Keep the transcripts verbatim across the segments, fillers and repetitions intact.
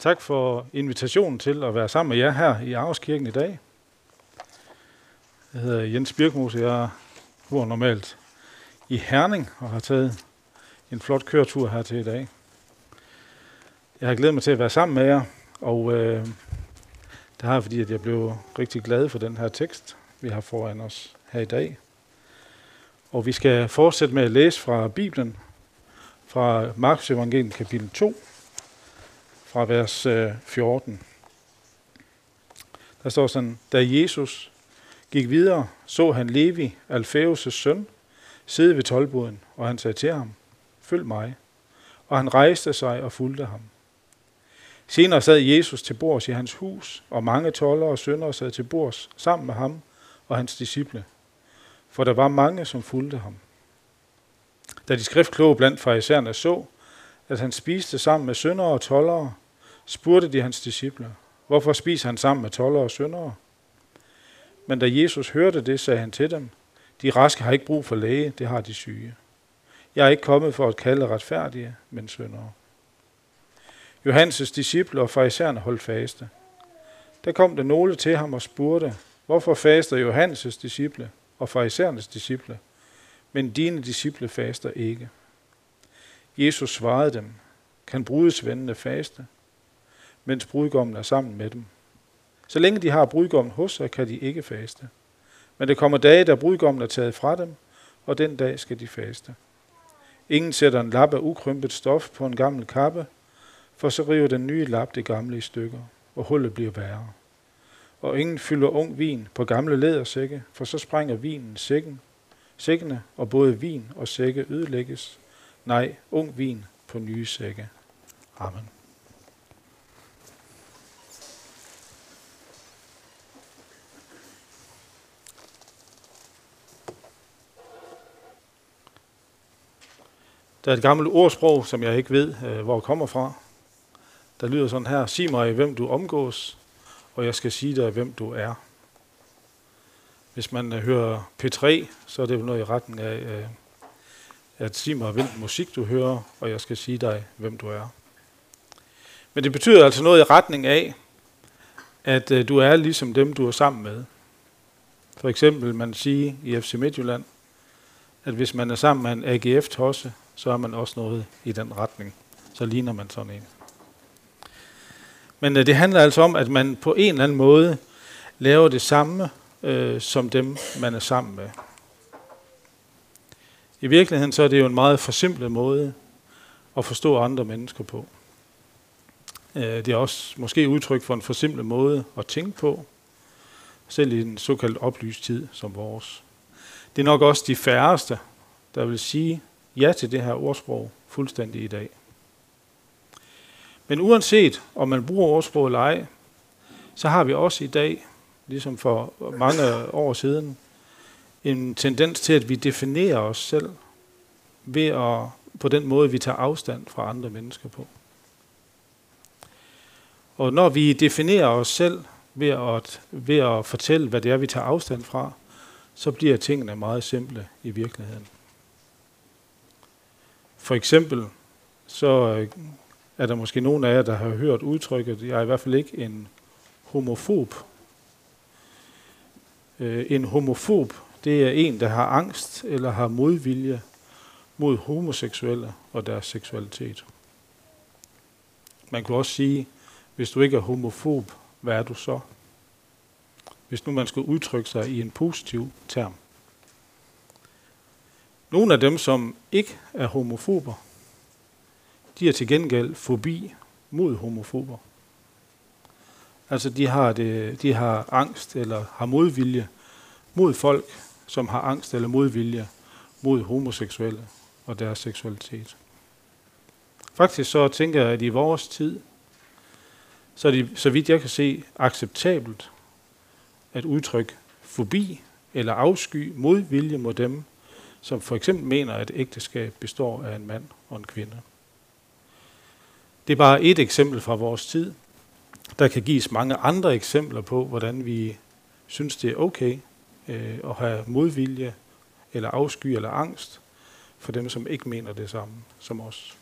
Tak for invitationen til at være sammen med jer her i Aarhus Kirken i dag. Jeg hedder Jens Birkmose, jeg bor normalt i Herning og har taget en flot køretur her til i dag. Jeg har glædet mig til at være sammen med jer, og øh, det har jeg, fordi at jeg blev rigtig glad for den her tekst, vi har foran os her i dag. Og vi skal fortsætte med at læse fra Bibelen, fra Markus Evangelium kapitel to, fra vers fjorten. Der står sådan: Da Jesus gik videre, så han Levi, Alfæus' søn, sidde ved toldboden, og han sagde til ham: Følg mig. Og han rejste sig og fulgte ham. Senere sad Jesus til bords i hans hus, og mange toldere og syndere sad til bords sammen med ham og hans disciple, for der var mange, som fulgte ham. Da de skriftkloge blandt farisæerne så, at han spiste sammen med syndere og toldere, spurgte de hans disciple: Hvorfor spiser han sammen med toldere og syndere? Men da Jesus hørte det, sagde han til dem: De raske har ikke brug for læge, det har de syge. Jeg er ikke kommet for at kalde retfærdige, men syndere. Johannes' disciple og farisæerne holdt faste. Der kom der nogle til ham og spurgte: Hvorfor faster Johannes' disciple og farisæernes disciple, men dine disciple faster ikke? Jesus svarede dem: Kan brudesvendene faste, mens brudgommen er sammen med dem? Så længe de har brudgommen hos sig, kan de ikke faste. Men der kommer dage, da brudgommen er taget fra dem, og den dag skal de faste. Ingen sætter en lap af ukrympet stof på en gammel kappe, for så river den nye lap det gamle i stykker, og hullet bliver værre. Og ingen fylder ung vin på gamle lædersække, for så sprænger vinen sækken, sækkene, og både vin og sække ødelægges. Nej, ung vin på nye sække. Amen. Der er et gammelt ordsprog, som jeg ikke ved, hvor det kommer fra. Der lyder sådan her: Sig mig, hvem du omgås, og jeg skal sige dig, hvem du er. Hvis man hører P tre, så er det jo noget i retning af, at sig mig, hvilken musik du hører, og jeg skal sige dig, hvem du er. Men det betyder altså noget i retning af, at du er ligesom dem, du er sammen med. For eksempel, man siger i F C Midtjylland, at hvis man er sammen med en A G F-tosse, så er man også noget i den retning. Så ligner man sådan en. Men det handler altså om, at man på en eller anden måde laver det samme øh, som dem, man er sammen med. I virkeligheden så er det jo en meget forsimplet måde at forstå andre mennesker på. Det er også måske udtryk for en forsimplet måde at tænke på, selv i en såkaldt oplyst tid som vores. Det er nok også de færreste, der vil sige ja til det her ordsprog fuldstændig i dag. Men uanset om man bruger ordsprog eller ej, så har vi også i dag, ligesom for mange år siden, en tendens til, at vi definerer os selv ved at, på den måde, vi tager afstand fra andre mennesker på. Og når vi definerer os selv ved at, ved at fortælle, hvad det er, vi tager afstand fra, så bliver tingene meget simple i virkeligheden. For eksempel, så er der måske nogen af jer, der har hørt udtrykket: Jeg er i hvert fald ikke en homofob. En homofob, det er en, der har angst eller har modvilje mod homoseksuelle og deres seksualitet. Man kunne også sige: Hvis du ikke er homofob, hvad er du så? Hvis nu man skulle udtrykke sig i en positiv term. Nogle af dem, som ikke er homofober, de har til gengæld fobi mod homofober. Altså de har, det, de har angst eller har modvilje mod folk, som har angst eller modvilje mod homoseksuelle og deres seksualitet. Faktisk så tænker jeg, at i vores tid, så er det, så vidt jeg kan se, acceptabelt at udtrykke fobi eller afsky, modvilje mod dem, som for eksempel mener, at ægteskab består af en mand og en kvinde. Det er bare et eksempel fra vores tid. Der kan gives mange andre eksempler på, hvordan vi synes, det er okay øh, at have modvilje eller afsky eller angst for dem, som ikke mener det samme som os.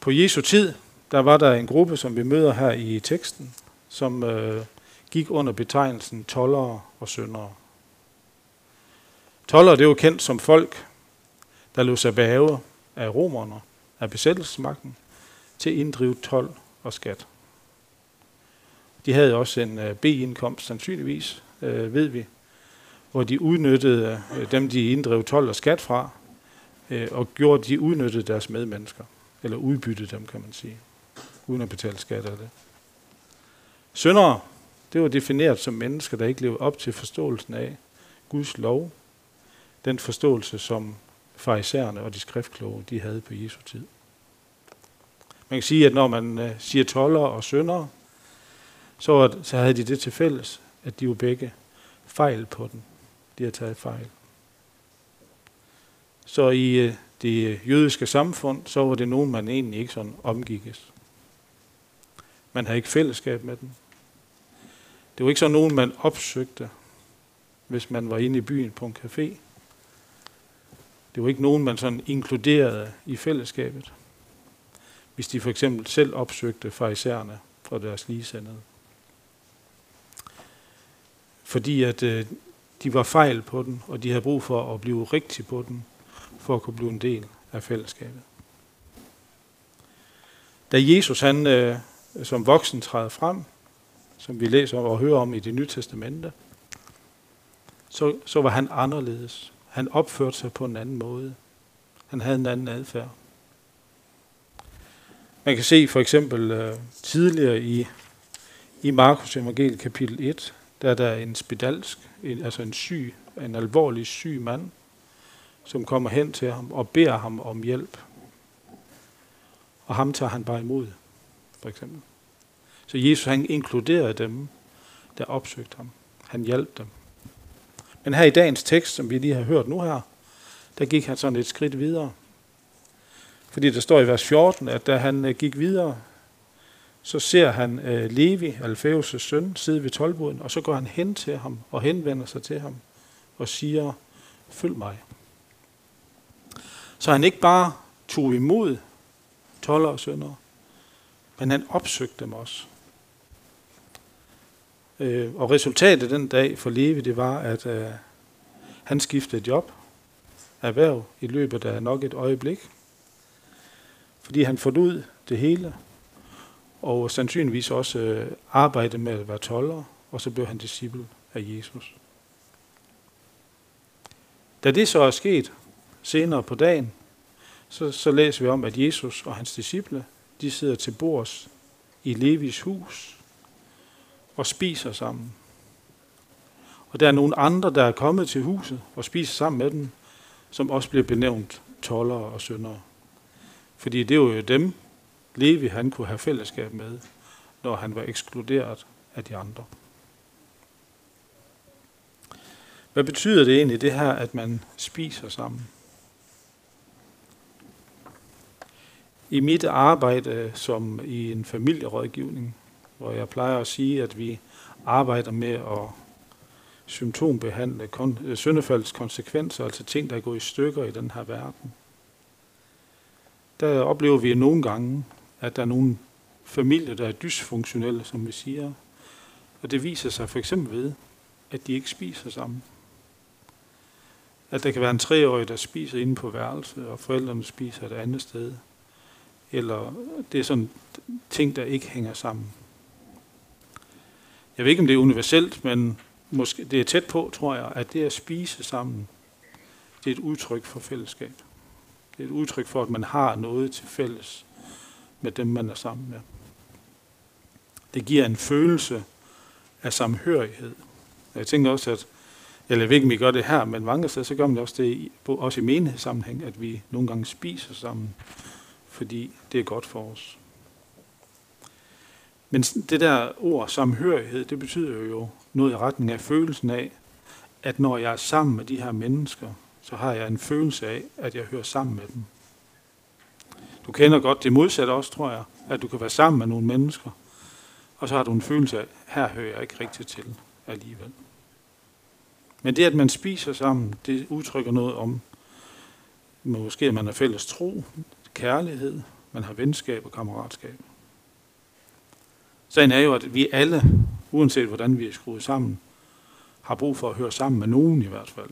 På Jesu tid, der var der en gruppe, som vi møder her i teksten, som øh, gik under betegnelsen toldere og syndere. Toldere, det er jo kendt som folk, der lod sig behave af romerne, af besættelsesmagten, til at inddrive told og skat. De havde også en øh, B-indkomst, sandsynligvis, øh, ved vi, hvor de udnyttede øh, dem, de inddrev told og skat fra, øh, og gjorde, de udnyttede deres medmennesker, eller udbyttede dem, kan man sige, uden at betale skat af det. Syndere, det var defineret som mennesker, der ikke levede op til forståelsen af Guds lov, den forståelse, som farisæerne og de skriftkloge, de havde på Jesu tid. Man kan sige, at når man øh, siger toldere og syndere, så, så havde de det til fælles, at de jo begge fejl på den. De har taget fejl. Så i øh, det jødiske samfund, så var det nogen, man egentlig ikke sådan omgikkes. Man havde ikke fællesskab med dem. Det var ikke sådan nogen, man opsøgte, hvis man var inde i byen på en café. Det var ikke nogen, man sådan inkluderede i fællesskabet. Hvis de for eksempel selv opsøgte farisæerne og deres ligesendede. Fordi at øh, de var fejl på den, og de havde brug for at blive rigtig på den, for at kunne blive en del af fællesskabet. Da Jesus, han øh, som voksen træder frem, som vi læser og hører om i Det Nye Testamente, så, så var han anderledes. Han opførte sig på en anden måde. Han havde en anden adfærd. Man kan se for eksempel øh, tidligere i, i Markus Evangelium kapitel et, der er der en spedalsk, en, altså en syg, en alvorlig syg mand, som kommer hen til ham og beder ham om hjælp. Og ham tager han bare imod, for eksempel. Så Jesus, han inkluderede dem, der opsøgte ham. Han hjalp dem. Men her i dagens tekst, som vi lige har hørt nu her, der gik han sådan et skridt videre. Fordi der står i vers fjorten, at da han gik videre, så ser han øh, Levi, Alfæus' søn, sidde ved toldboden, og så går han hen til ham og henvender sig til ham og siger, følg mig. Så han ikke bare tog imod toldere og syndere, men han opsøgte dem også. Øh, og resultatet den dag for Levi, det var, at øh, han skiftede job, erhverv i løbet af nok et øjeblik, fordi han forlod det hele, og sandsynligvis også øh, arbejdede med at være tolder, og så blev han disciple af Jesus. Da det så er sket senere på dagen, så, så læser vi om, at Jesus og hans disciple, de sidder til bords i Levis hus og spiser sammen. Og der er nogle andre, der er kommet til huset og spiser sammen med dem, som også bliver benævnt toldere og syndere. Fordi det var jo dem, Levi, han kunne have fællesskab med, når han var ekskluderet af de andre. Hvad betyder det egentlig, det her, at man spiser sammen? I mit arbejde som i en familierådgivning, hvor jeg plejer at sige, at vi arbejder med at symptombehandle kon- syndefaldets konsekvenser, altså ting, der går i stykker i den her verden, der oplever vi nogle gange, at der er nogle familier, der er dysfunktionelle, som vi siger. Og det viser sig for eksempel ved, at de ikke spiser sammen. At der kan være en treårig, der spiser inde på værelset, og forældrene spiser et andet sted. Eller det er sådan ting, der ikke hænger sammen. Jeg ved ikke, om det er universelt, men måske, det er tæt på, tror jeg, at det at spise sammen, det er et udtryk for fællesskab. Det er et udtryk for, at man har noget til fælles med dem, man er sammen med. Det giver en følelse af samhørighed. Jeg tænker også, at, eller jeg ved ikke, om vi gør det her, men mange steder, så gør man det også det, også i menighedssammenhæng, at vi nogle gange spiser sammen, fordi det er godt for os. Men det der ord samhørighed, det betyder jo noget i retning af følelsen af, at når jeg er sammen med de her mennesker, så har jeg en følelse af, at jeg hører sammen med dem. Du kender godt det modsatte også, tror jeg, at du kan være sammen med nogle mennesker, og så har du en følelse af, her hører jeg ikke rigtigt til alligevel. Men det, at man spiser sammen, det udtrykker noget om, måske at man har fælles tro, kærlighed, man har venskab og kammeratskab. Sagen er jo, at vi alle, uanset hvordan vi er skruet sammen, har brug for at høre sammen med nogen i hvert fald.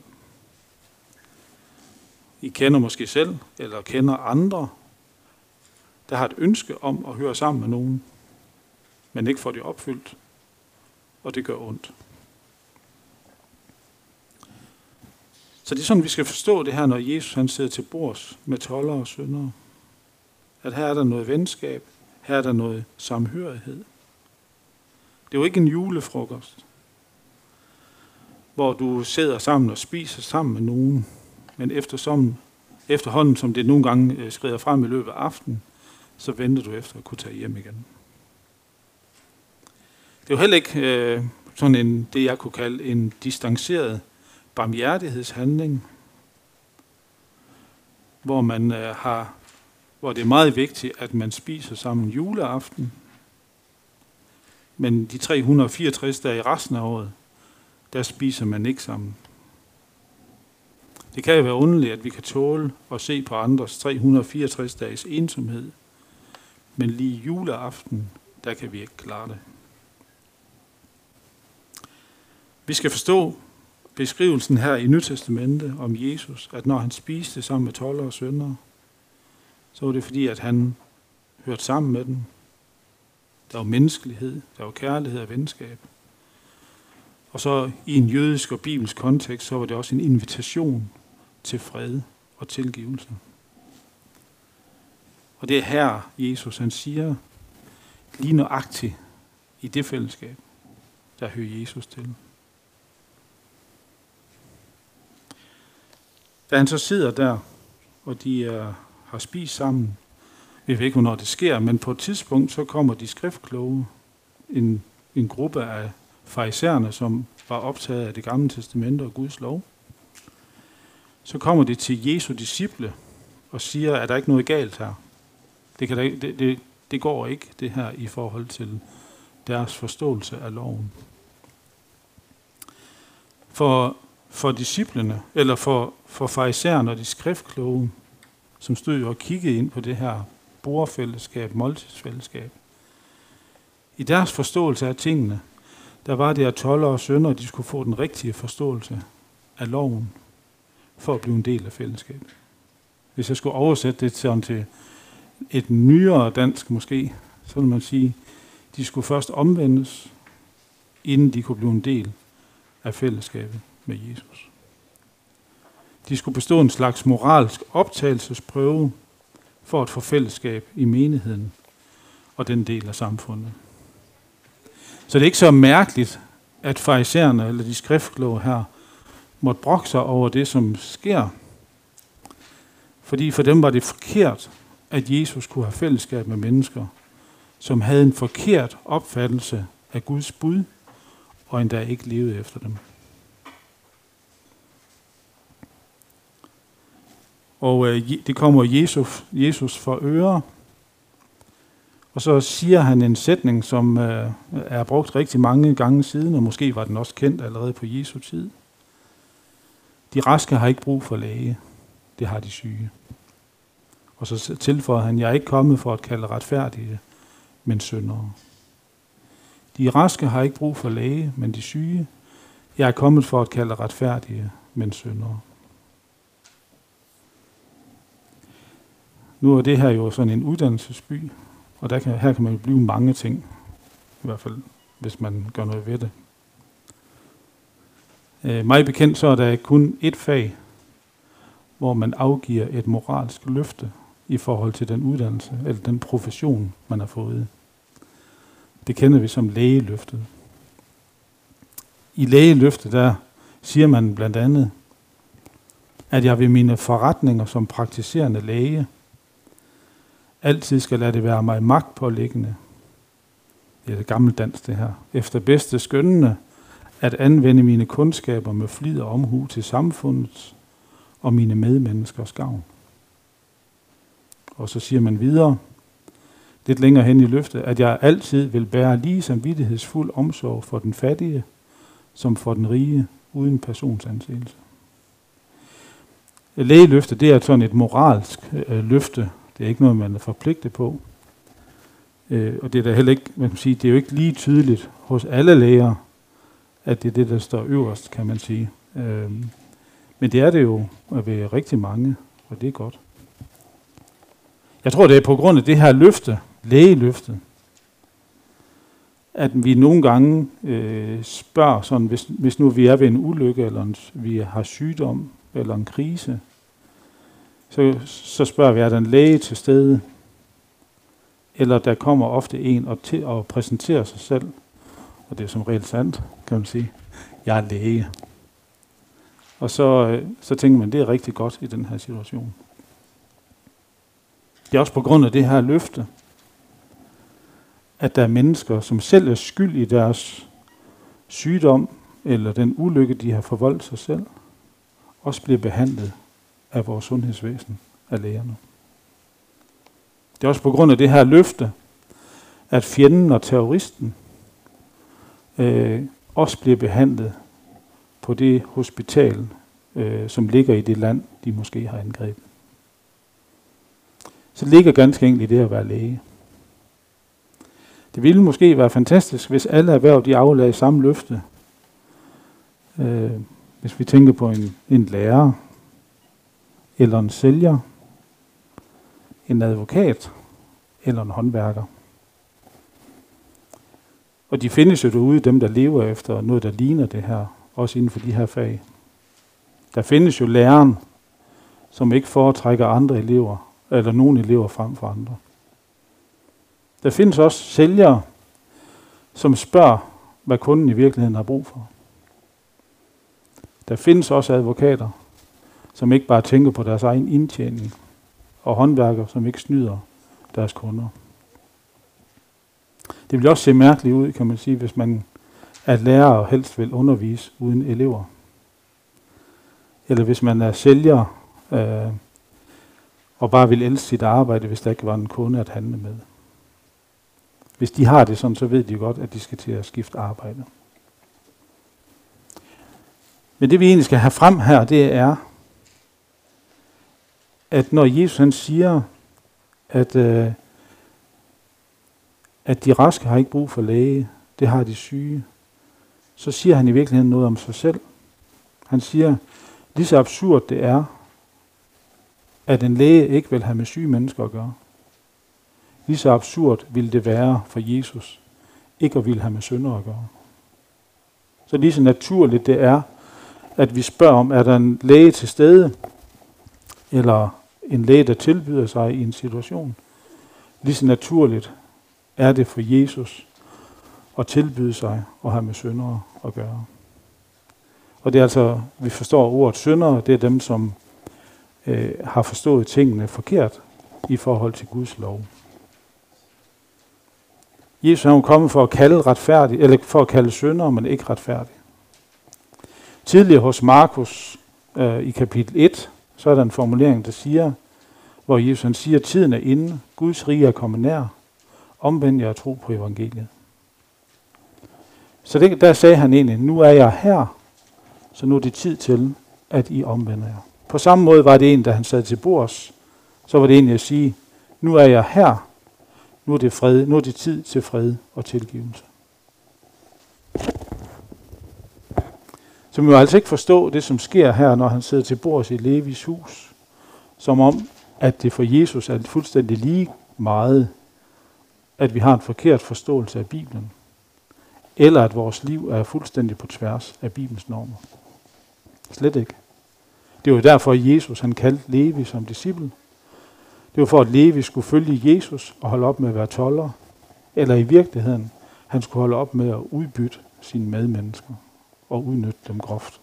I kender måske selv, eller kender andre, der har et ønske om at høre sammen med nogen, men ikke får det opfyldt, og det gør ondt. Så det er sådan, vi skal forstå det her, når Jesus han sidder til bords med toldere og syndere. At her er der noget venskab, her er der noget samhørighed. Det er jo ikke en julefrokost, hvor du sidder sammen og spiser sammen med nogen, men eftersom, efterhånden, som det nogle gange skrider frem i løbet af aftenen, så venter du efter at kunne tage hjem igen. Det er jo heller ikke øh, sådan en, det, jeg kunne kalde en distanceret barmhjertighedshandling, hvor man øh, har, hvor det er meget vigtigt, at man spiser sammen juleaften, men de tre hundrede og fireogtres dage i resten af året, der spiser man ikke sammen. Det kan jo være underligt, at vi kan tåle at se på andres tre hundrede og fireogtres dages ensomhed, men lige juleaften, der kan vi ikke klare det. Vi skal forstå beskrivelsen her i Nytestamentet om Jesus, at når han spiste sammen med toldere og syndere, så var det fordi, at han hørte sammen med dem. Der var menneskelighed, der var kærlighed og venskab. Og så i en jødisk og bibelsk kontekst, så var det også en invitation til fred og tilgivelse. Og det er her, Jesus han siger, lige nøjagtigt i det fællesskab, der hører Jesus til. Da han så sidder der, og de er, har spist sammen, jeg ved ikke, hvornår det sker, men på et tidspunkt, så kommer de skriftkloge, en, en gruppe af farisæerne, som var optaget af det gamle testamente og Guds lov. Så kommer de til Jesu disciple og siger, at der ikke er noget galt her. Det, kan der, det, det, det går ikke, det her, i forhold til deres forståelse af loven. For for disciplene, eller for, for farisæerne og de skriftkloge, som stod og kiggede ind på det her bordfællesskab, måltidsfællesskab. I deres forståelse af tingene, der var det, at toldere og syndere, de skulle få den rigtige forståelse af loven, for at blive en del af fællesskabet. Hvis jeg skulle oversætte det sådan til et nyere dansk måske, så ville man sige, de skulle først omvendes, inden de kunne blive en del af fællesskabet med Jesus. De skulle bestå en slags moralsk optagelsesprøve for at få fællesskab i menigheden og den del af samfundet. Så det er ikke så mærkeligt, at farisæerne eller de skriftkloge her måtte brokke sig over det, som sker. Fordi for dem var det forkert, at Jesus kunne have fællesskab med mennesker, som havde en forkert opfattelse af Guds bud og endda ikke levede efter dem. Og øh, det kommer Jesus, Jesus for øre, og så siger han en sætning, som øh, er brugt rigtig mange gange siden, og måske var den også kendt allerede på Jesu tid. De raske har ikke brug for læge, det har de syge. Og så tilføjer han, jeg er ikke kommet for at kalde retfærdige, men syndere. De raske har ikke brug for læge, men de syge. Jeg er kommet for at kalde retfærdige, men syndere. Nu er det her jo sådan en uddannelsesby, og der kan, her kan man jo blive mange ting, i hvert fald hvis man gør noget ved det. Øh, mig bekendt så er der kun et fag, hvor man afgiver et moralsk løfte i forhold til den uddannelse, eller den profession, man har fået. Det kender vi som lægeløftet. I lægeløftet der siger man blandt andet, at jeg ved mine forretninger som praktiserende læge, altid skal lade det være mig magtpåliggende. Det er det gamle dans, det her. Efter bedste skønnende at anvende mine kundskaber med flid og omhu til samfundets og mine medmenneskers gavn. Og så siger man videre, lidt længere hen i løftet, at jeg altid vil bære lige samvittighedsfuld omsorg for den fattige, som for den rige, uden personsanseelse. Lægeløfte, det er sådan et moralsk øh, løfte. Det er ikke noget, man er forpligtet på. Øh, og det er da heller ikke, man kan sige, det er jo ikke lige tydeligt hos alle læger, at det er det, der står øverst, kan man sige. Øh, men det er det jo ved rigtig mange, og det er godt. Jeg tror, det er på grund af det her løfte, lægeløftet, at vi nogle gange øh, spørger, sådan, hvis, hvis nu vi er ved en ulykke, eller en, vi har sygdom, eller en krise, så, så spørger vi, er der en læge til stede? Eller der kommer ofte en og, til, og præsenterer sig selv, og det er som regel sandt, kan man sige. Jeg er læge. Og så, øh, så tænker man, det er rigtig godt i den her situation. Det er også på grund af det her løfte, at der er mennesker, som selv er skyld i deres sygdom, eller den ulykke, de har forvoldt sig selv, også bliver behandlet af vores sundhedsvæsen, af lægerne. Det er også på grund af det her løfte, at fjenden og terroristen øh, også bliver behandlet på det hospital, øh, som ligger i det land, de måske har angrebet. Så ligger ganske enkelt i det at være læge. Det ville måske være fantastisk, hvis alle erhverv de aflagde samme løfte. Øh, hvis vi tænker på en, en lærer, eller en sælger, en advokat, eller en håndværker. Og de findes jo derude, dem der lever efter noget, der ligner det her, også inden for de her fag. Der findes jo læreren, som ikke foretrækker andre elever, eller nogle elever frem for andre. Der findes også sælgere, som spørger, hvad kunden i virkeligheden har brug for. Der findes også advokater, som ikke bare tænker på deres egen indtjening, og håndværkere, som ikke snyder deres kunder. Det ville også se mærkeligt ud, kan man sige, hvis man er lærer og helst vil undervise uden elever. Eller hvis man er sælger øh, og bare vil elske sit arbejde, hvis der ikke var en kunde at handle med. Hvis de har det sådan, så ved de godt, at de skal til at skifte arbejde. Men det vi egentlig skal have frem her, det er, at når Jesus han siger, at, øh, at de raske har ikke brug for læge, det har de syge, så siger han i virkeligheden noget om sig selv. Han siger, lige så absurd det er, at en læge ikke vil have med syge mennesker at gøre. Lige så absurd ville det være for Jesus, ikke at ville have med syndere at gøre. Så lige så naturligt det er, at vi spørger om, er der en læge til stede, eller en læge, der tilbyder sig i en situation. Lige så naturligt er det for Jesus at tilbyde sig og have med syndere at gøre. Og det er altså, vi forstår ordet syndere, det er dem, som øh, har forstået tingene forkert i forhold til Guds lov. Jesus er jo kommet for at kalde retfærdig, eller for at kalde syndere, men ikke retfærdig. Tidligere hos Markus øh, i kapitel et, så er der en formulering, der siger, hvor Jesus han siger, tiden er inde, Guds rige er kommet nær, omvend jer og tro på evangeliet. Så det, der sagde han egentlig, nu er jeg her, så nu er det tid til, at I omvender jer. På samme måde var det en, da han sad til bords, så var det egentlig at sige, nu er jeg her, nu er det fred, nu er det tid til fred og tilgivelse. Så man må altså ikke forstå det, som sker her, når han sidder til bords i Levis hus, som om, at det for Jesus er fuldstændig lige meget, at vi har en forkert forståelse af Bibelen, eller at vores liv er fuldstændig på tværs af Bibelens normer. Slet ikke. Det var derfor, at Jesus han kaldte Levi som disciple. Det var for, at Levi skulle følge Jesus og holde op med at være toller, eller i virkeligheden, han skulle holde op med at udbytte sine medmennesker og udnytte dem groft.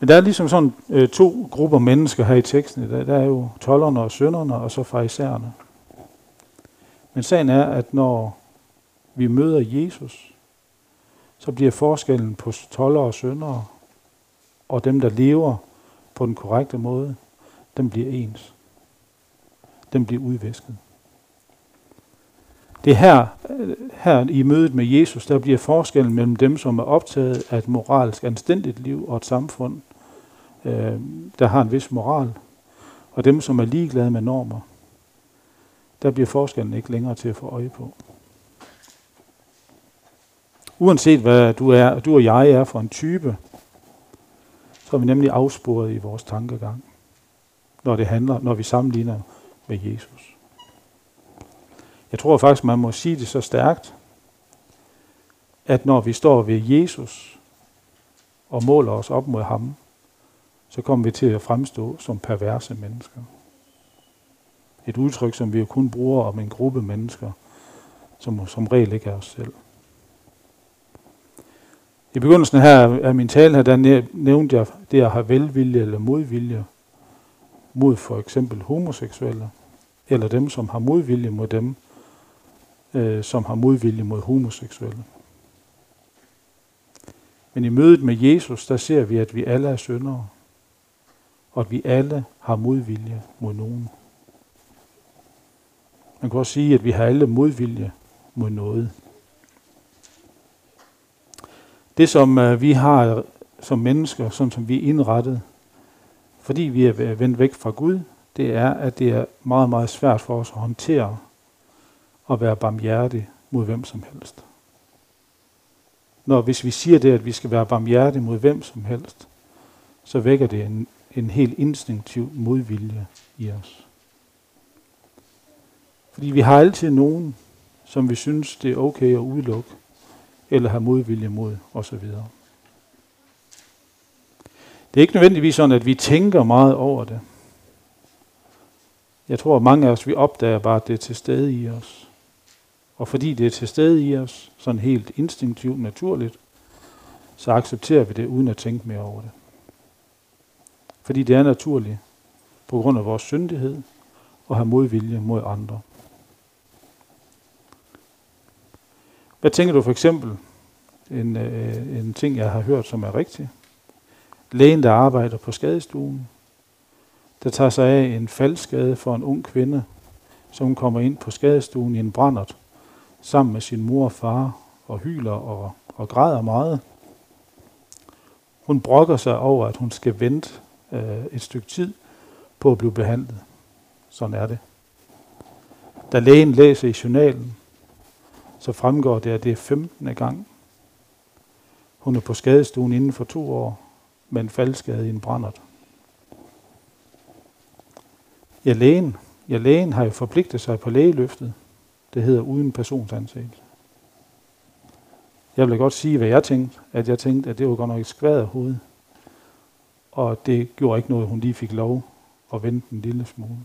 Men der er ligesom sådan øh, to grupper mennesker her i teksten i dag. Der er jo tolderne og synderne, og så farisæerne. Men sagen er, at når vi møder Jesus, så bliver forskellen på toldere og syndere, og dem, der lever på den korrekte måde, den bliver ens. Den bliver udvisket. Det her, her i mødet med Jesus, der bliver forskellen mellem dem, som er optaget af et moralsk anstændigt liv og et samfund, øh, der har en vis moral, og dem, som er ligeglade med normer. der bliver forskellen ikke længere til at få øje på. Uanset hvad du, er, du og jeg er for en type, så er vi nemlig afsporet i vores tankegang, når det handler, når vi sammenligner med Jesus. Jeg tror faktisk, man må sige det så stærkt, at når vi står ved Jesus og måler os op mod ham, så kommer vi til at fremstå som perverse mennesker. Et udtryk, som vi jo kun bruger om en gruppe mennesker, som som regel ikke er os selv. I begyndelsen her af min tale her, der nævnte jeg det at have velvilje eller modvilje mod for eksempel homoseksuelle, eller dem, som har modvilje mod dem, øh, som har modvilje mod homoseksuelle. Men i mødet med Jesus, der ser vi, at vi alle er syndere, og at vi alle har modvilje mod nogen. Man kan også sige, at vi har alle modvilje mod noget. Det, som øh, vi har som mennesker, sådan som vi er indrettet, fordi vi er vendt væk fra Gud, det er, at det er meget, meget svært for os at håndtere og være barmhjertig mod hvem som helst. Når hvis vi siger det, at vi skal være barmhjertig mod hvem som helst, så vækker det en, en helt instinktiv modvilje i os. Fordi vi har altid nogen, som vi synes, det er okay at udelukke, eller have modvilje mod, osv. Det er ikke nødvendigvis sådan, at vi tænker meget over det. Jeg tror, at mange af os, vi opdager bare, at det er til stede i os. Og fordi det er til stede i os, sådan helt instinktivt, naturligt, så accepterer vi det, uden at tænke mere over det. Fordi det er naturligt, på grund af vores syndighed, at have modvilje mod andre. Hvad tænker du for eksempel? En, øh, en ting, jeg har hørt, som er rigtig. Lægen, der arbejder på skadestuen, der tager sig af en faldskade for en ung kvinde, som kommer ind på skadestuen i en brandert, sammen med sin mor og far, og hyler og, og græder meget. Hun brokker sig over, at hun skal vente øh, et stykke tid på at blive behandlet. Sådan er det. Da lægen læser i journalen, så fremgår det, at det er femtende gang. Hun er på skadestuen inden for to år, med en faldskade i en brandert. Ja, lægen. Ja, lægen har jo forpligtet sig på lægeløftet. Det hedder uden personsansættelse. Jeg vil godt sige, hvad jeg tænkte. At jeg tænkte, at det var godt nok et skvad af hovedet. Og det gjorde ikke noget, hun lige fik lov at vente en lille smule.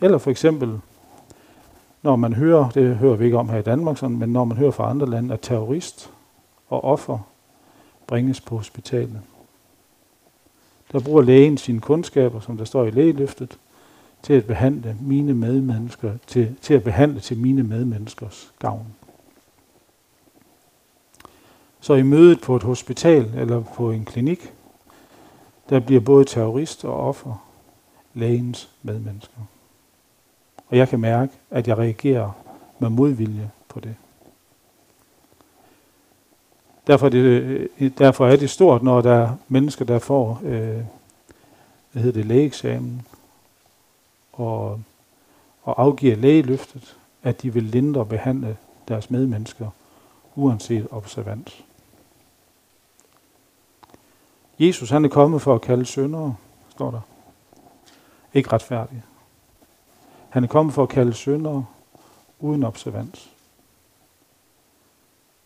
Eller for eksempel, når man hører, det hører vi ikke om her i Danmark, sådan, men når man hører fra andre lande, at terrorist og offer bringes på hospitalet. Der bruger lægen sine kundskaber, som der står i lægeløftet, til at behandle mine medmennesker, til, til at behandle til mine medmenneskers gavn. Så i mødet på et hospital eller på en klinik, der bliver både terrorist og offer lægens medmennesker. Og jeg kan mærke, at jeg reagerer med modvilje på det. Derfor er det, derfor er det stort, når der er mennesker, der får øh, hvad hedder det, lægeeksamen og, og afgiver lægeløftet, at de vil lindre og behandle deres medmennesker, uanset observans. Jesus han er kommet for at kalde syndere, står der. Ikke retfærdige. Han er kommet for at kalde syndere uden observans.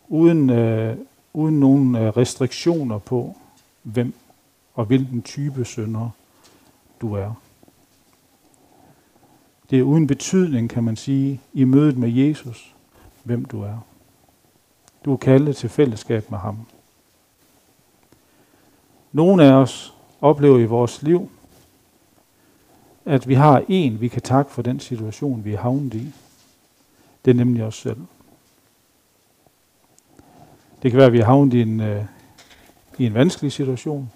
Uden... Øh, uden nogen restriktioner på, hvem og hvilken type synder du er. Det er uden betydning, kan man sige, i mødet med Jesus, hvem du er. Du er kaldet til fællesskab med ham. Nogle af os oplever i vores liv, at vi har en, vi kan takke for den situation, vi er havnet i. Det er nemlig os selv. Det kan være, at vi er havnet i en, øh, i en vanskelig situation.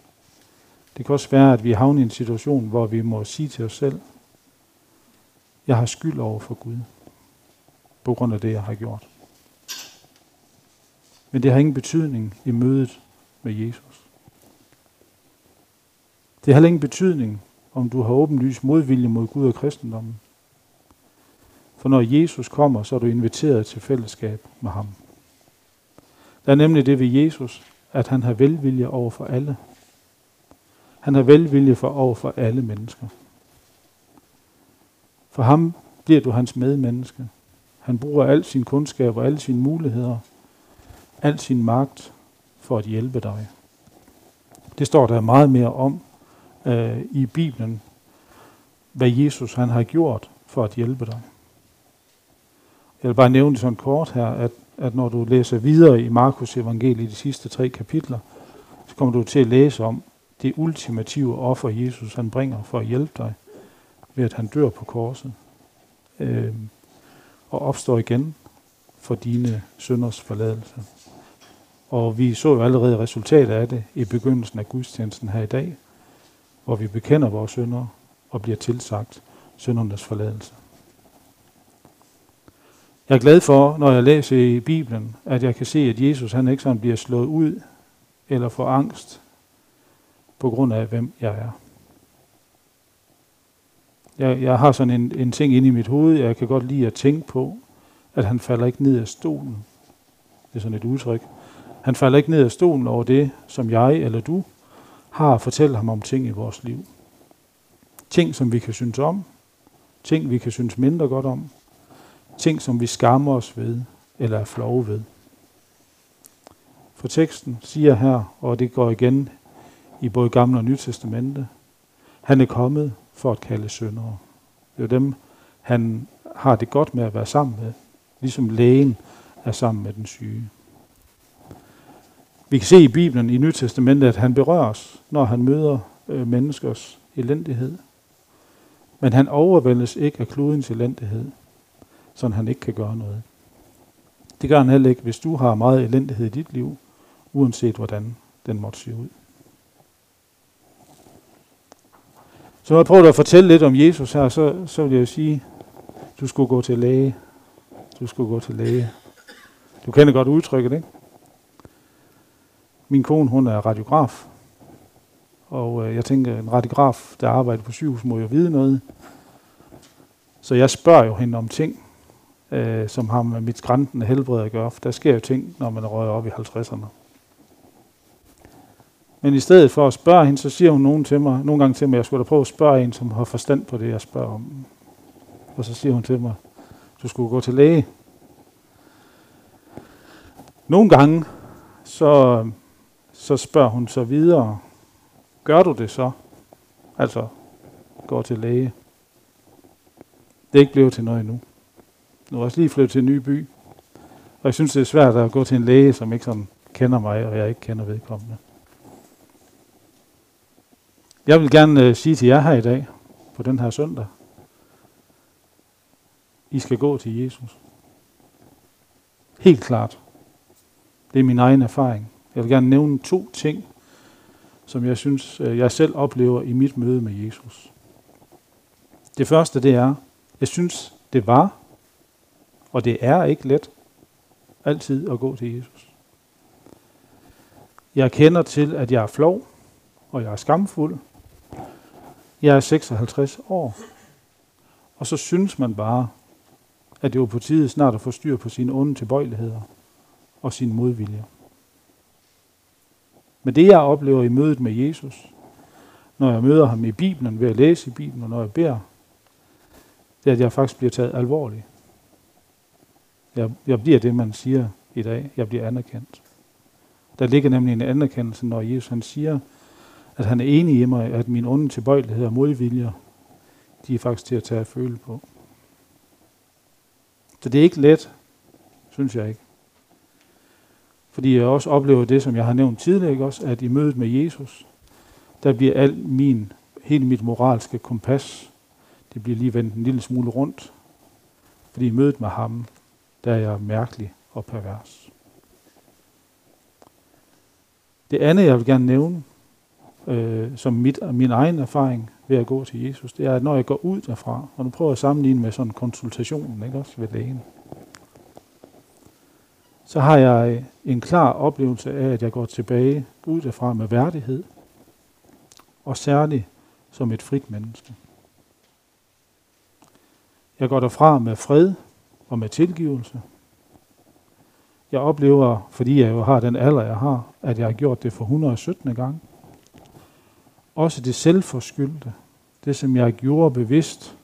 Det kan også være, at vi er havnet i en situation, hvor vi må sige til os selv, jeg har skyld over for Gud, på grund af det, jeg har gjort. Men det har ingen betydning i mødet med Jesus. Det har heller ingen betydning om du har åbenlyst modvilje mod Gud og kristendommen. For når Jesus kommer, så er du inviteret til fællesskab med ham. Der er nemlig det ved Jesus, at han har velvilje over for alle. Han har velvilje for over for alle mennesker. For ham bliver du hans medmenneske. Han bruger al sin kundskab og alle sine muligheder, al sin magt for at hjælpe dig. Det står der meget mere om øh, i Bibelen, hvad Jesus han har gjort for at hjælpe dig. Jeg vil bare nævne sådan kort her, at, at når du læser videre i Markus Evangelium i de sidste tre kapitler, så kommer du til at læse om det ultimative offer, Jesus han bringer for at hjælpe dig, ved at han dør på korset øh, og opstår igen for dine synders forladelse. Og vi så jo allerede resultatet af det i begyndelsen af gudstjenesten her i dag, hvor vi bekender vores synder og bliver tilsagt syndernes forladelse. Jeg er glad for, når jeg læser i Bibelen, at jeg kan se, at Jesus han ikke sådan bliver slået ud eller får angst på grund af, hvem jeg er. Jeg, jeg har sådan en, en ting inde i mit hoved, jeg kan godt lide at tænke på, at han falder ikke ned af stolen. Det er sådan et udtryk. Han falder ikke ned af stolen over det, som jeg eller du har at fortælle ham om ting i vores liv. Ting, som vi kan synes om. Ting, vi kan synes mindre godt om. Ting, som vi skammer os ved eller er flove ved. For teksten siger her, og det går igen i både Gamle og Nye Testamente, han er kommet for at kalde syndere. Det er dem, han har det godt med at være sammen med, ligesom lægen er sammen med den syge. Vi kan se i Bibelen i Nyt Testamentet, at han berøres, når han møder øh, menneskers elendighed. Men han overvældes ikke af klodens elendighed, så han ikke kan gøre noget. Det gør han heller ikke, hvis du har meget elendighed i dit liv, uanset hvordan den måtte se ud. Så når jeg prøver at fortælle lidt om Jesus her, så, så vil jeg jo sige, du skulle gå til læge. Du skulle gå til læge. Du kender godt udtrykket, ikke? Min kone, hun er radiograf, og øh, jeg tænker, en radiograf, der arbejder på sygehus, må jo vide noget. Så jeg spørger jo hende om ting, øh, som har med mit skrantende helbred at gøre, for der sker jo ting, når man røger op i halvtredserne. Men i stedet for at spørge hende, så siger hun nogen til mig, nogle gange til mig, jeg skulle da prøve at spørge en, som har forstand på det, jeg spørger om. Og så siger hun til mig, du skulle gå til læge. Nogle gange, så... Så spørger hun så videre, gør du det så? Altså, går til læge. Det er ikke blevet til noget endnu. Nu er også lige flyttet til en ny by. Og jeg synes, det er svært at gå til en læge, som ikke sådan kender mig, og jeg ikke kender vedkommende. Jeg vil gerne øh, sige til jer her i dag, på den her søndag, I skal gå til Jesus. Helt klart. Det er min egen erfaring. Jeg vil gerne nævne to ting, som jeg synes, jeg selv oplever i mit møde med Jesus. Det første, det er, jeg synes, det var, og det er ikke let, altid at gå til Jesus. Jeg kender til, at jeg er flov, og jeg er skamfuld. Jeg er seksoghalvtreds år, og så synes man bare, at det var på tide snart at få styr på sine onde tilbøjeligheder og sine modviljer. Men det, jeg oplever i mødet med Jesus, når jeg møder ham i Bibelen, ved at læse i Bibelen, og når jeg beder, det er, at jeg faktisk bliver taget alvorligt. Jeg, jeg bliver det, man siger i dag. Jeg bliver anerkendt. Der ligger nemlig en anerkendelse, når Jesus han siger, at han er enig i mig, at mine onde tilbøjeligheder og modviljer, de er faktisk til at tage at føle på. Så det er ikke let, synes jeg ikke. Fordi jeg også oplever det, som jeg har nævnt tidligere, ikke også, at i mødet med Jesus, der bliver al min, hele mit moralske kompas, det bliver lige vendt en lille smule rundt. Fordi i mødet med ham, der er jeg mærkelig og pervers. Det andet, jeg vil gerne nævne, øh, som mit, min egen erfaring ved at gå til Jesus, det er, at når jeg går ud derfra, og nu prøver jeg at sammenligne med sådan konsultationen, ikke også, ved lægen, så har jeg en klar oplevelse af, at jeg går tilbage ud derfra med værdighed, og særligt som et frit menneske. Jeg går derfra med fred og med tilgivelse. Jeg oplever, fordi jeg jo har den alder, jeg har, at jeg har gjort det for et hundrede og sytten gange. Også det selvforskyldte, det som jeg gjorde bevidst,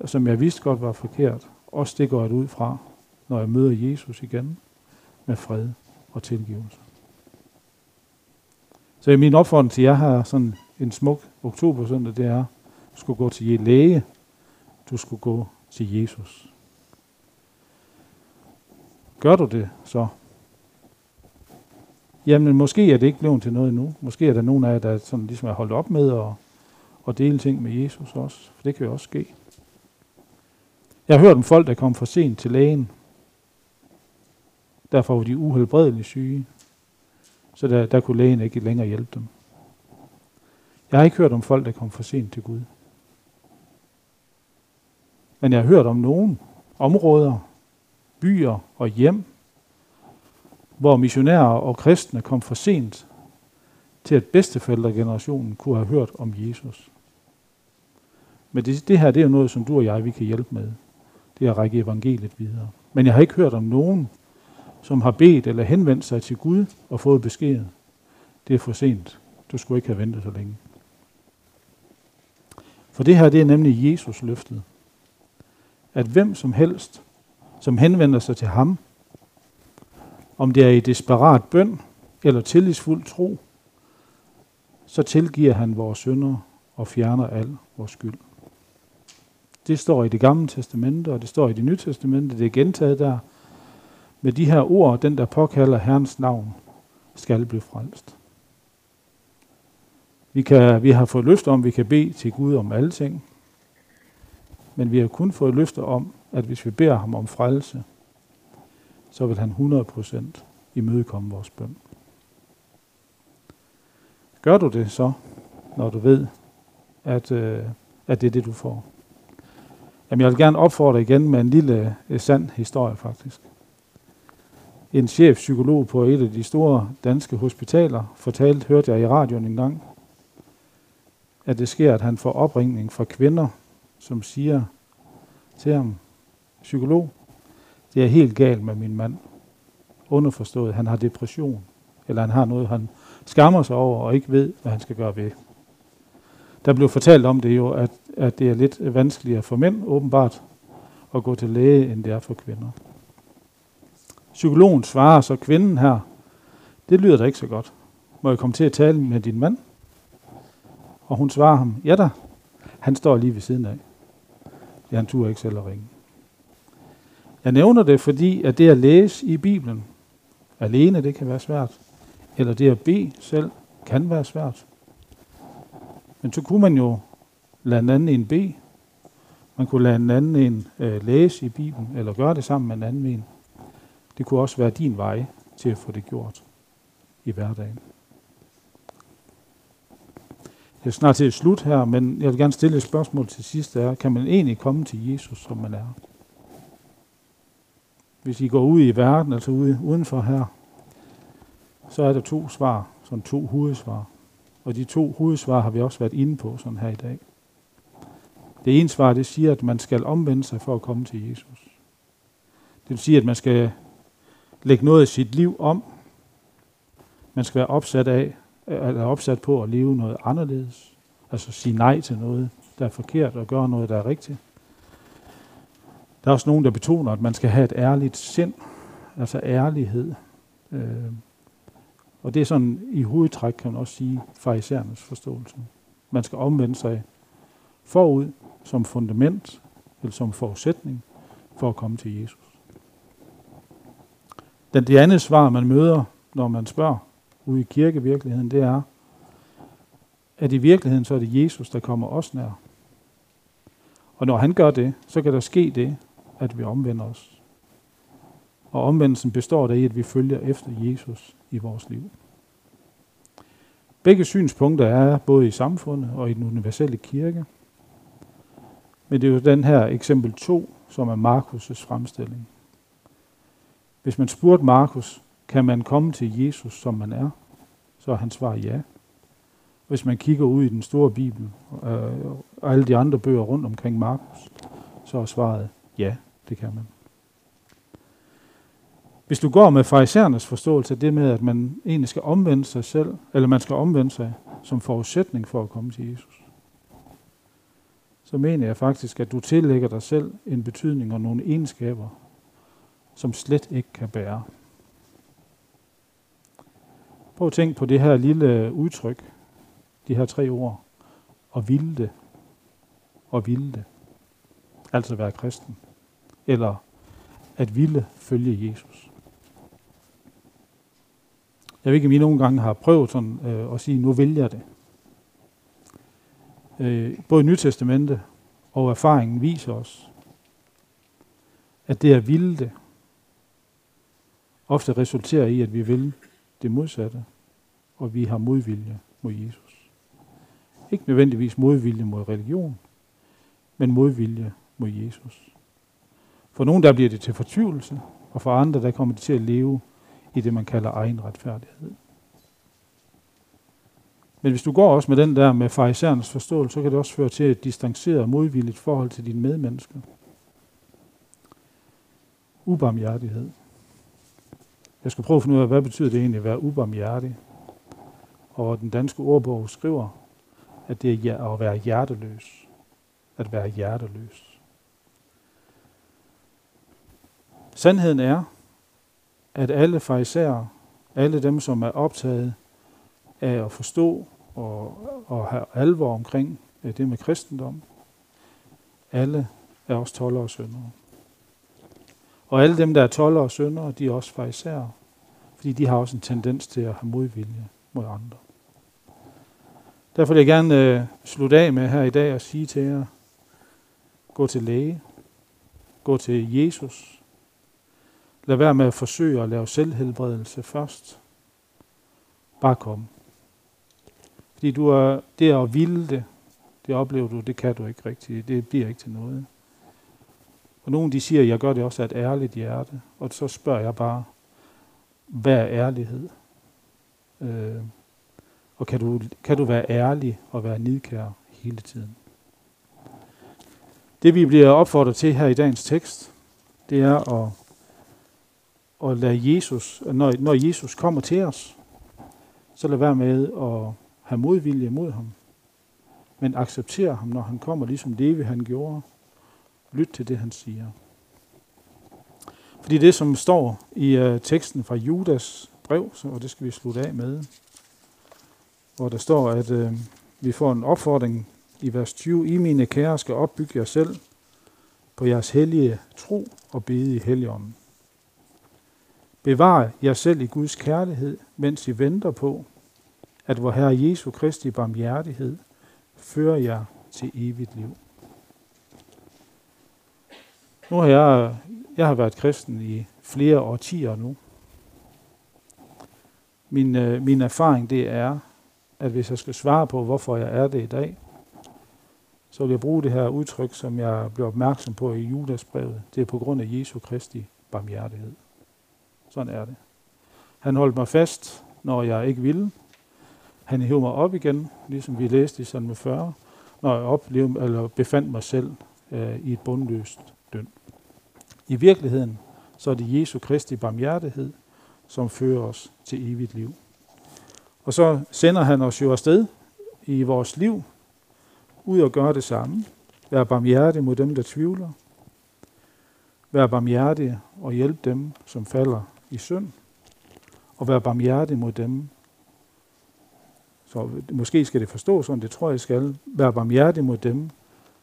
og som jeg vidste godt var forkert, også det går jeg ud fra, når jeg møder Jesus igen med fred og tilgivelse. Så i min opfordring til jer her, sådan en smuk oktobersøndag, det er, du skulle gå til læge, du skulle gå til Jesus. Gør du det så? Jamen, måske er det ikke blevet til noget endnu. Måske er der nogen af jer, der sådan ligesom er holdt op med at, at dele ting med Jesus også. For det kan jo også ske. Jeg har hørt om folk, der kom for sent til lægen. Derfor var de uhelbredeligt syge. Så der, der kunne lægen ikke længere hjælpe dem. Jeg har ikke hørt om folk, der kom for sent til Gud. Men jeg har hørt om nogen områder, byer og hjem, hvor missionærer og kristne kom for sent til, at bedsteforældregenerationen kunne have hørt om Jesus. Men det, det her, det er jo noget, som du og jeg, vi kan hjælpe med. Det er at række evangeliet videre. Men jeg har ikke hørt om nogen, som har bedt eller henvendt sig til Gud og fået besked. Det er for sent. Du skulle ikke have ventet så længe. For det her, det er nemlig Jesus løftet. At hvem som helst, som henvender sig til ham, om det er i desperat bøn eller tillidsfuld tro, så tilgiver han vores synder og fjerner al vores skyld. Det står i Det Gamle Testamente, og det står i Det Nye Testamente, det er gentaget der. Med de her ord, den der påkalder Herrens navn, skal blive frelst. Vi, kan, vi har fået løfte om, at vi kan bede til Gud om alle ting, men vi har kun fået løfte om, at hvis vi beder ham om frelse, så vil han hundrede procent imødekomme vores bøn. Gør du det så, når du ved, at, øh, at det er det, du får? Jamen, jeg vil gerne opfordre igen med en lille eh, sand historie, faktisk. En chefpsykolog på et af de store danske hospitaler fortalte, hørte jeg i radioen engang, at det sker, at han får opringning fra kvinder, som siger til ham, psykolog, det er helt galt med min mand. Underforstået, han har depression, eller han har noget, han skammer sig over og ikke ved, hvad han skal gøre ved. Der blev fortalt om det jo, at, at det er lidt vanskeligere for mænd, åbenbart, at gå til læge, end det er for kvinder. Psykologen svarer så kvinden her, det lyder da ikke så godt. Må jeg komme til at tale med din mand? Og hun svarer ham, ja da, han står lige ved siden af. Ja, han turde ikke selv at ringe. Jeg nævner det, fordi at det at læse i Bibelen alene, det kan være svært. Eller det at bede selv kan være svært. Men så kunne man jo lade en anden en bede. Man kunne lade en anden en øh, læse i Bibelen, eller gøre det sammen med en anden en. Det kunne også være din vej til at få det gjort i hverdagen. Jeg er snart til et slut her, men jeg vil gerne stille et spørgsmål til sidst. Er, kan man egentlig komme til Jesus, som man er? Hvis I går ud i verden, altså ude, udenfor her, så er der to svar, sådan to hovedsvar. Og de to hovedsvar har vi også været inde på sådan her i dag. Det ene svar, det siger, at man skal omvende sig for at komme til Jesus. Det vil sige, at man skal lægge noget af sit liv om. Man skal være opsat, af, eller opsat på at leve noget anderledes. Altså sige nej til noget, der er forkert, og gøre noget, der er rigtigt. Der er også nogen, der betoner, at man skal have et ærligt sind, altså ærlighed. Øh, og det er sådan, i hovedtræk kan man også sige, farisæernes forståelse. Man skal omvende sig forud som fundament, eller som forudsætning, for at komme til Jesus. Den, det andet svar, man møder, når man spørger ude i kirkevirkeligheden, det er, at i virkeligheden så er det Jesus, der kommer os nær. Og når han gør det, så kan der ske det, at vi omvender os. Og omvendelsen består deri, at vi følger efter Jesus i vores liv. Begge synspunkter er både i samfundet og i den universelle kirke. Men det er jo den her eksempel to, som er Markus' fremstilling. Hvis man spurgte Markus, kan man komme til Jesus, som man er, så er hans svar ja. hvis man kigger ud i den store Bibel øh, og alle de andre bøger rundt omkring Markus, så er svaret ja, det kan man. Hvis du går med farisæernes forståelse af det med, at man egentlig skal omvende sig selv, eller man skal omvende sig som forudsætning for at komme til Jesus, så mener jeg faktisk, at du tillægger dig selv en betydning og nogle egenskaber, som slet ikke kan bære. Prøv at tænke på det her lille udtryk, de her tre ord, og ville det, og ville det, altså være kristen, eller at ville følge Jesus. Jeg ved ikke, om I nogle gange har prøvet sådan, øh, at sige, nu vil jeg det. Øh, både i Nyt Testamente og erfaringen viser os, at det at ville det, ofte resulterer i, at vi vil det modsatte, og vi har modvilje mod Jesus. Ikke nødvendigvis modvilje mod religion, men modvilje mod Jesus. For nogle der bliver det til fortvivlelse, og for andre der kommer det til at leve i det, man kalder egen retfærdighed. Men hvis du går også med den der med farisæernes forståelse, så kan det også føre til et distanceret og modvilligt forhold til dine medmennesker. Ubarmhjertighed. Jeg skal prøve at finde ud af, hvad betyder det egentlig at være ubarmhjertig? Og den danske ordbog skriver, at det er at være hjerteløs. At være hjerteløs. Sandheden er, at alle farisæere, alle dem, som er optaget af at forstå og, og have alvor omkring det med kristendom, alle er også toldere og syndere. Og alle dem, der er toldere og syndere, de er også farisæere, fordi de har også en tendens til at have modvilje mod andre. Derfor vil jeg gerne øh, slutte af med her i dag og sige til jer, gå til læge, gå til Jesus, lad være med at forsøge at lave selvhelbredelse først, bare kom. Fordi du er det at ville det, det oplever du, det kan du ikke rigtigt, det bliver ikke til noget. Og nogen de siger, at jeg gør det også af et ærligt hjerte. Og så spørger jeg bare, hvad er ærlighed? Øh, og kan du, kan du være ærlig og være nidkær hele tiden? Det vi bliver opfordret til her i dagens tekst, det er at, at lade Jesus, når, når Jesus kommer til os, så lad være med at have modvilje mod ham. Men acceptere ham, når han kommer, ligesom Levi han gjorde. Lyt til det, han siger. Fordi det, som står i øh, teksten fra Judas brev, så, og det skal vi slutte af med, hvor der står, at øh, vi får en opfordring i vers tyve. I mine kære skal opbygge jer selv på jeres hellige tro og bede i Helligånden. Bevar jer selv i Guds kærlighed, mens I venter på, at vor Herre Jesu Kristi barmhjertighed fører jer til evigt liv. Nu har jeg, jeg har været kristen i flere årtier nu. Min, øh, min erfaring det er, at hvis jeg skal svare på, hvorfor jeg er det i dag, så vil jeg bruge det her udtryk, som jeg blev opmærksom på i Judas brevet. Det er på grund af Jesu Kristi barmhjertighed. Sådan er det. Han holdt mig fast, når jeg ikke ville. Han hævde mig op igen, ligesom vi læste i Salme fyrre, når jeg oplevede, eller befandt mig selv øh, i et bundløst døn. I virkeligheden så er det Jesu Kristi barmhjertighed, som fører os til evigt liv. Og så sender han os jo afsted i vores liv, ud og gøre det samme. Vær barmhjertig mod dem, der tvivler. Vær barmhjertig og hjælp dem, som falder i synd. Og vær barmhjertig mod dem, så måske skal det forstås sådan, det tror jeg skal, vær barmhjertig mod dem,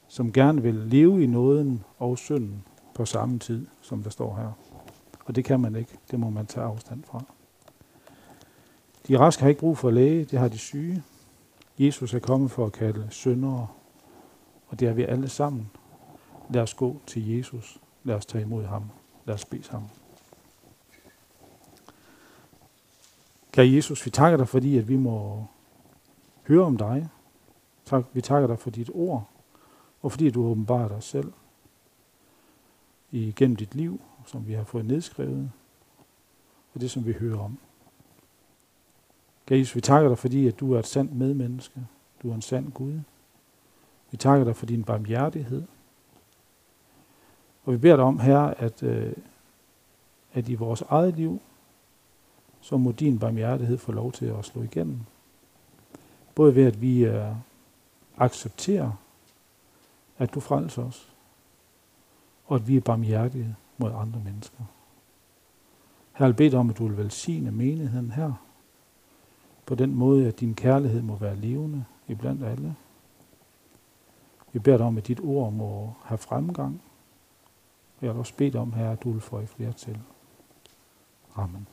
som gerne vil leve i nåden og synden på samme tid, som der står her. Og det kan man ikke. Det må man tage afstand fra. De raske har ikke brug for læge, det har de syge. Jesus er kommet for at kalde syndere, og det er vi alle sammen. Lad os gå til Jesus. Lad os tage imod ham. Lad os bede sammen. Kære Jesus, vi takker dig, fordi at vi må høre om dig. Tak, vi takker dig for dit ord. Og fordi du åbenbarer dig selv igennem dit liv, som vi har fået nedskrevet, og det, som vi hører om. Kære Jesus, vi takker dig, fordi at du er et sandt medmenneske. Du er en sand Gud. Vi takker dig for din barmhjertighed. Og vi beder dig om, Herre, at, øh, at i vores eget liv, så må din barmhjertighed få lov til at slå igennem. Både ved, at vi øh, accepterer, at du frelser os, og at vi er barmhjertige mod andre mennesker. Herre, jeg beder om, at du vil velsigne menigheden her, på den måde, at din kærlighed må være levende iblandt alle. Vi beder dig om, at dit ord må have fremgang. Jeg vil også bede dig om, Herre, at du vil få i flere til. Amen.